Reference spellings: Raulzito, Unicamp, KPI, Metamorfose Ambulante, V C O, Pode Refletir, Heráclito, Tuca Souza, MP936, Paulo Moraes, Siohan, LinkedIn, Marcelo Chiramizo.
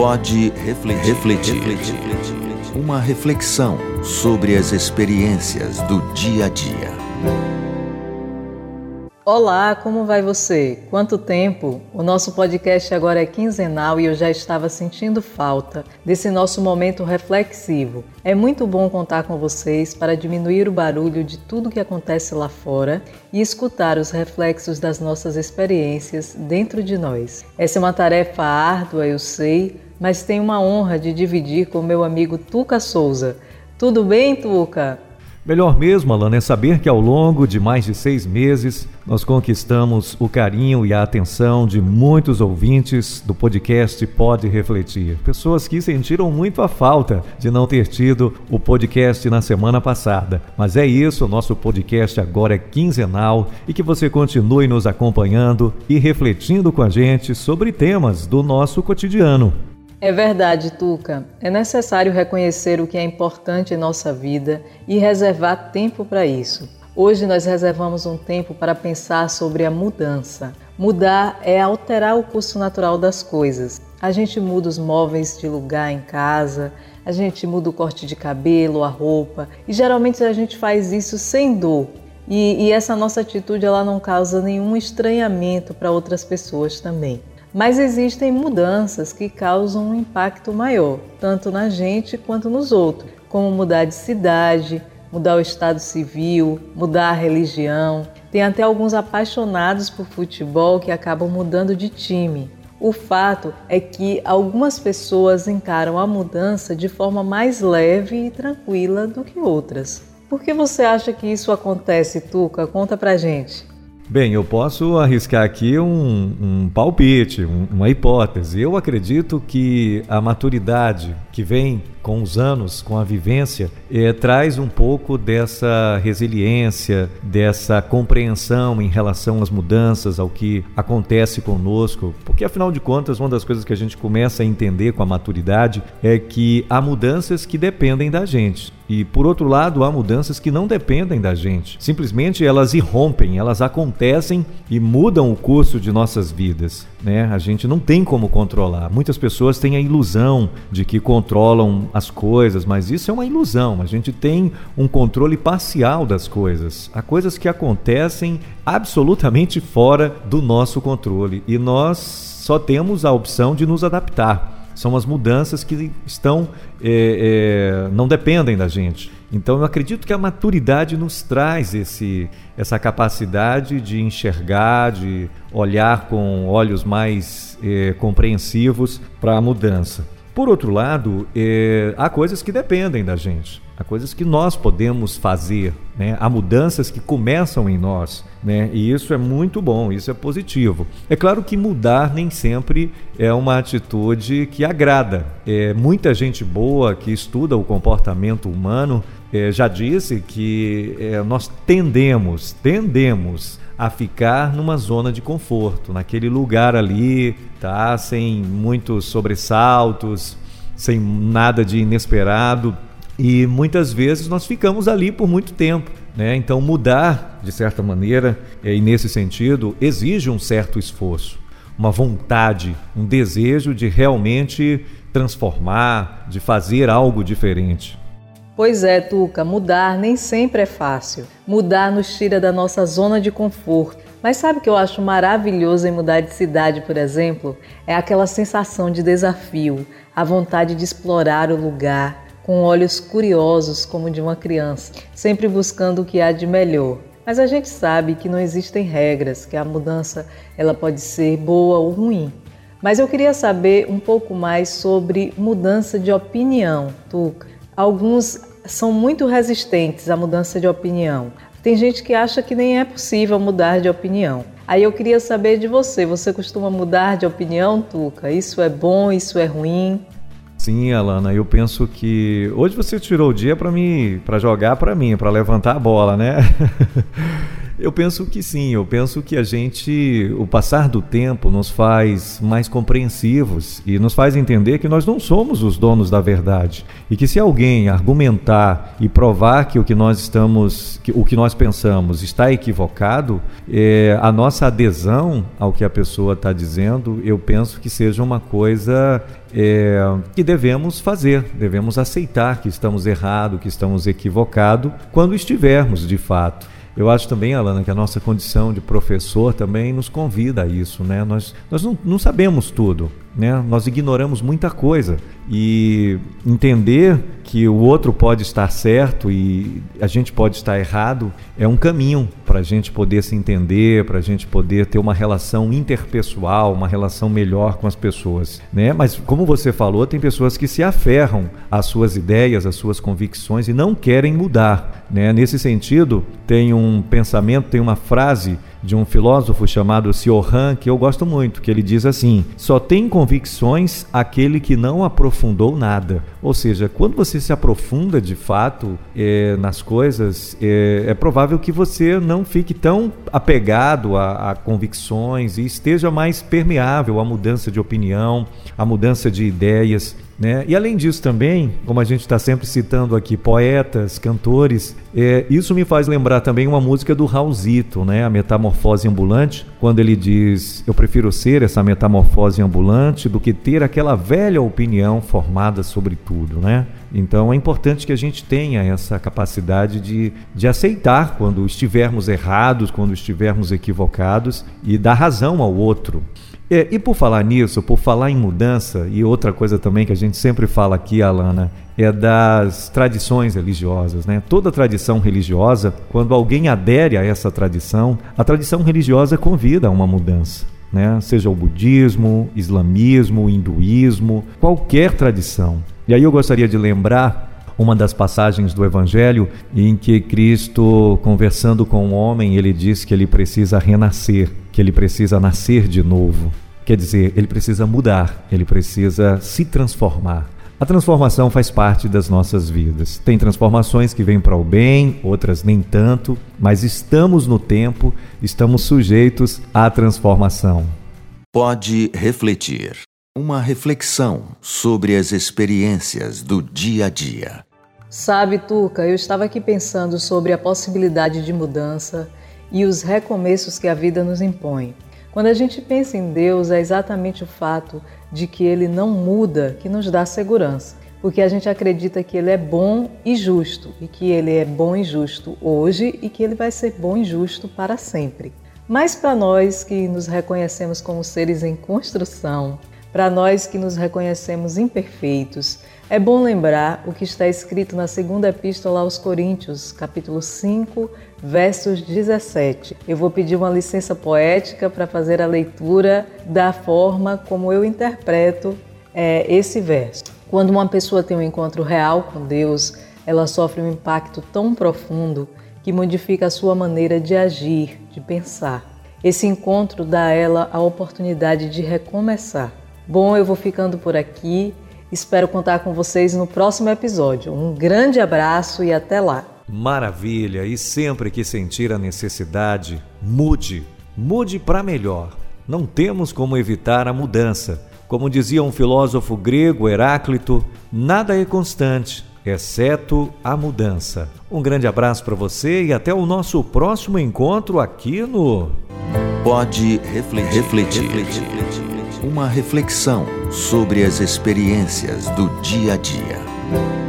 Pode refletir. Uma reflexão sobre as experiências do dia a dia. Olá, como vai você? Quanto tempo? O nosso podcast agora é quinzenal e eu já estava sentindo falta desse nosso momento reflexivo. É muito bom contar com vocês para diminuir o barulho de tudo que acontece lá fora e escutar os reflexos das nossas experiências dentro de nós. Essa é uma tarefa árdua, eu sei, mas tenho uma honra de dividir com meu amigo Tuca Souza. Tudo bem, Tuca? Melhor mesmo, Alana, é saber que ao longo de mais de 6 meses nós conquistamos o carinho e a atenção de muitos ouvintes do podcast Pode Refletir. Pessoas que sentiram muito a falta de não ter tido o podcast na semana passada. Mas é isso, o nosso podcast agora é quinzenal e que você continue nos acompanhando e refletindo com a gente sobre temas do nosso cotidiano. É verdade, Tuca. É necessário reconhecer o que é importante em nossa vida e reservar tempo para isso. Hoje nós reservamos um tempo para pensar sobre a mudança. Mudar é alterar o curso natural das coisas. A gente muda os móveis de lugar em casa, a gente muda o corte de cabelo, a roupa, e geralmente a gente faz isso sem dor. E essa nossa atitude ela não causa nenhum estranhamento para outras pessoas também. Mas existem mudanças que causam um impacto maior, tanto na gente quanto nos outros, como mudar de cidade, mudar o estado civil, mudar a religião. Tem até alguns apaixonados por futebol que acabam mudando de time. O fato é que algumas pessoas encaram a mudança de forma mais leve e tranquila do que outras. Por que você acha que isso acontece, Tuca? Conta pra gente. Bem, eu posso arriscar aqui um palpite, uma hipótese. Eu acredito que a maturidade que vem com os anos, com a vivência, traz um pouco dessa resiliência, dessa compreensão em relação às mudanças, ao que acontece conosco. Porque, afinal de contas, uma das coisas que a gente começa a entender com a maturidade é que há mudanças que dependem da gente. E, por outro lado, há mudanças que não dependem da gente. Simplesmente elas irrompem, elas acontecem e mudam o curso de nossas vidas, né? A gente não tem como controlar. Muitas pessoas têm a ilusão de que controlam as coisas, mas isso é uma ilusão. A gente tem um controle parcial das coisas. Há coisas que acontecem absolutamente fora do nosso controle e nós só temos a opção de nos adaptar. São as mudanças que estão, não dependem da gente. Então, eu acredito que a maturidade nos traz essa capacidade de enxergar, de olhar com olhos mais compreensivos para a mudança. Por outro lado, há coisas que dependem da gente. Há coisas que nós podemos fazer, né? Há mudanças que começam em nós, né? E isso é muito bom, isso é positivo. É claro que mudar nem sempre é uma atitude que agrada. Muita gente boa que estuda o comportamento humano já disse que nós tendemos a ficar numa zona de conforto, naquele lugar ali, tá? Sem muitos sobressaltos, sem nada de inesperado. E muitas vezes nós ficamos ali por muito tempo, né? Então mudar, de certa maneira, e nesse sentido, exige um certo esforço, uma vontade, um desejo de realmente transformar, de fazer algo diferente. Pois é, Tuca, mudar nem sempre é fácil. Mudar nos tira da nossa zona de conforto. Mas sabe o que eu acho maravilhoso em mudar de cidade, por exemplo? É aquela sensação de desafio, a vontade de explorar o lugar, com olhos curiosos como de uma criança, sempre buscando o que há de melhor. Mas a gente sabe que não existem regras, que a mudança ela pode ser boa ou ruim. Mas eu queria saber um pouco mais sobre mudança de opinião, Tuca. Alguns são muito resistentes à mudança de opinião. Tem gente que acha que nem é possível mudar de opinião. Aí eu queria saber de você. Você costuma mudar de opinião, Tuca? Isso é bom, isso é ruim? Sim, Alana, eu penso que hoje você tirou o dia para jogar para mim, para levantar a bola, né? Eu penso que sim, eu penso que o passar do tempo nos faz mais compreensivos e nos faz entender que nós não somos os donos da verdade e que se alguém argumentar e provar que o que nós pensamos está equivocado, a nossa adesão ao que a pessoa está dizendo, eu penso que seja uma coisa que devemos fazer, devemos aceitar que estamos errados, que estamos equivocados quando estivermos de fato. Eu acho também, Alana, que a nossa condição de professor também nos convida a isso, né? Nós não sabemos tudo, né? Nós ignoramos muita coisa e entender que o outro pode estar certo e a gente pode estar errado é um caminho para a gente poder se entender, para a gente poder ter uma relação interpessoal, uma relação melhor com as pessoas, né? Mas como você falou, tem pessoas que se aferram às suas ideias, às suas convicções e não querem mudar, né? Nesse sentido, tem um pensamento, tem uma frase de um filósofo chamado Siohan, que eu gosto muito, que ele diz assim: só tem convicções aquele que não aprofundou nada. Ou seja, quando você se aprofunda de fato nas coisas, é provável que você não fique tão apegado a convicções e esteja mais permeável à mudança de opinião, à mudança de ideias, né? E além disso também, como a gente está sempre citando aqui poetas, cantores, isso me faz lembrar também uma música do Raulzito, né? A Metamorfose Ambulante, quando ele diz: eu prefiro ser essa metamorfose ambulante do que ter aquela velha opinião formada sobre tudo, né? Então é importante que a gente tenha essa capacidade de aceitar quando estivermos errados, quando estivermos equivocados e dar razão ao outro. E por falar nisso, por falar em mudança, e outra coisa também que a gente sempre fala aqui, Alana, é das tradições religiosas, né? Toda tradição religiosa, quando alguém adere a essa tradição, a tradição religiosa convida a uma mudança, né? Seja o budismo, islamismo, hinduísmo, qualquer tradição. E aí eu gostaria de lembrar uma das passagens do Evangelho em que Cristo, conversando com um homem, ele diz que ele precisa renascer, que ele precisa nascer de novo. Quer dizer, ele precisa mudar, ele precisa se transformar. A transformação faz parte das nossas vidas. Tem transformações que vêm para o bem, outras nem tanto, mas estamos no tempo, estamos sujeitos à transformação. Pode refletir. Uma reflexão sobre as experiências do dia a dia. Sabe, Tuca, eu estava aqui pensando sobre a possibilidade de mudança e os recomeços que a vida nos impõe. Quando a gente pensa em Deus, é exatamente o fato de que Ele não muda que nos dá segurança, porque a gente acredita que Ele é bom e justo, e que Ele é bom e justo hoje e que Ele vai ser bom e justo para sempre. Mas para nós que nos reconhecemos como seres em construção, para nós que nos reconhecemos imperfeitos, é bom lembrar o que está escrito na segunda epístola aos Coríntios, capítulo 5, versos 17. Eu vou pedir uma licença poética para fazer a leitura da forma como eu interpreto esse verso. Quando uma pessoa tem um encontro real com Deus, ela sofre um impacto tão profundo que modifica a sua maneira de agir, de pensar. Esse encontro dá a ela a oportunidade de recomeçar. Bom, eu vou ficando por aqui. Espero contar com vocês no próximo episódio. Um grande abraço e até lá. Maravilha! E sempre que sentir a necessidade, mude. Mude para melhor. Não temos como evitar a mudança. Como dizia um filósofo grego, Heráclito, nada é constante, exceto a mudança. Um grande abraço para você e até o nosso próximo encontro aqui no Pode Refletir. Uma reflexão sobre as experiências do dia a dia.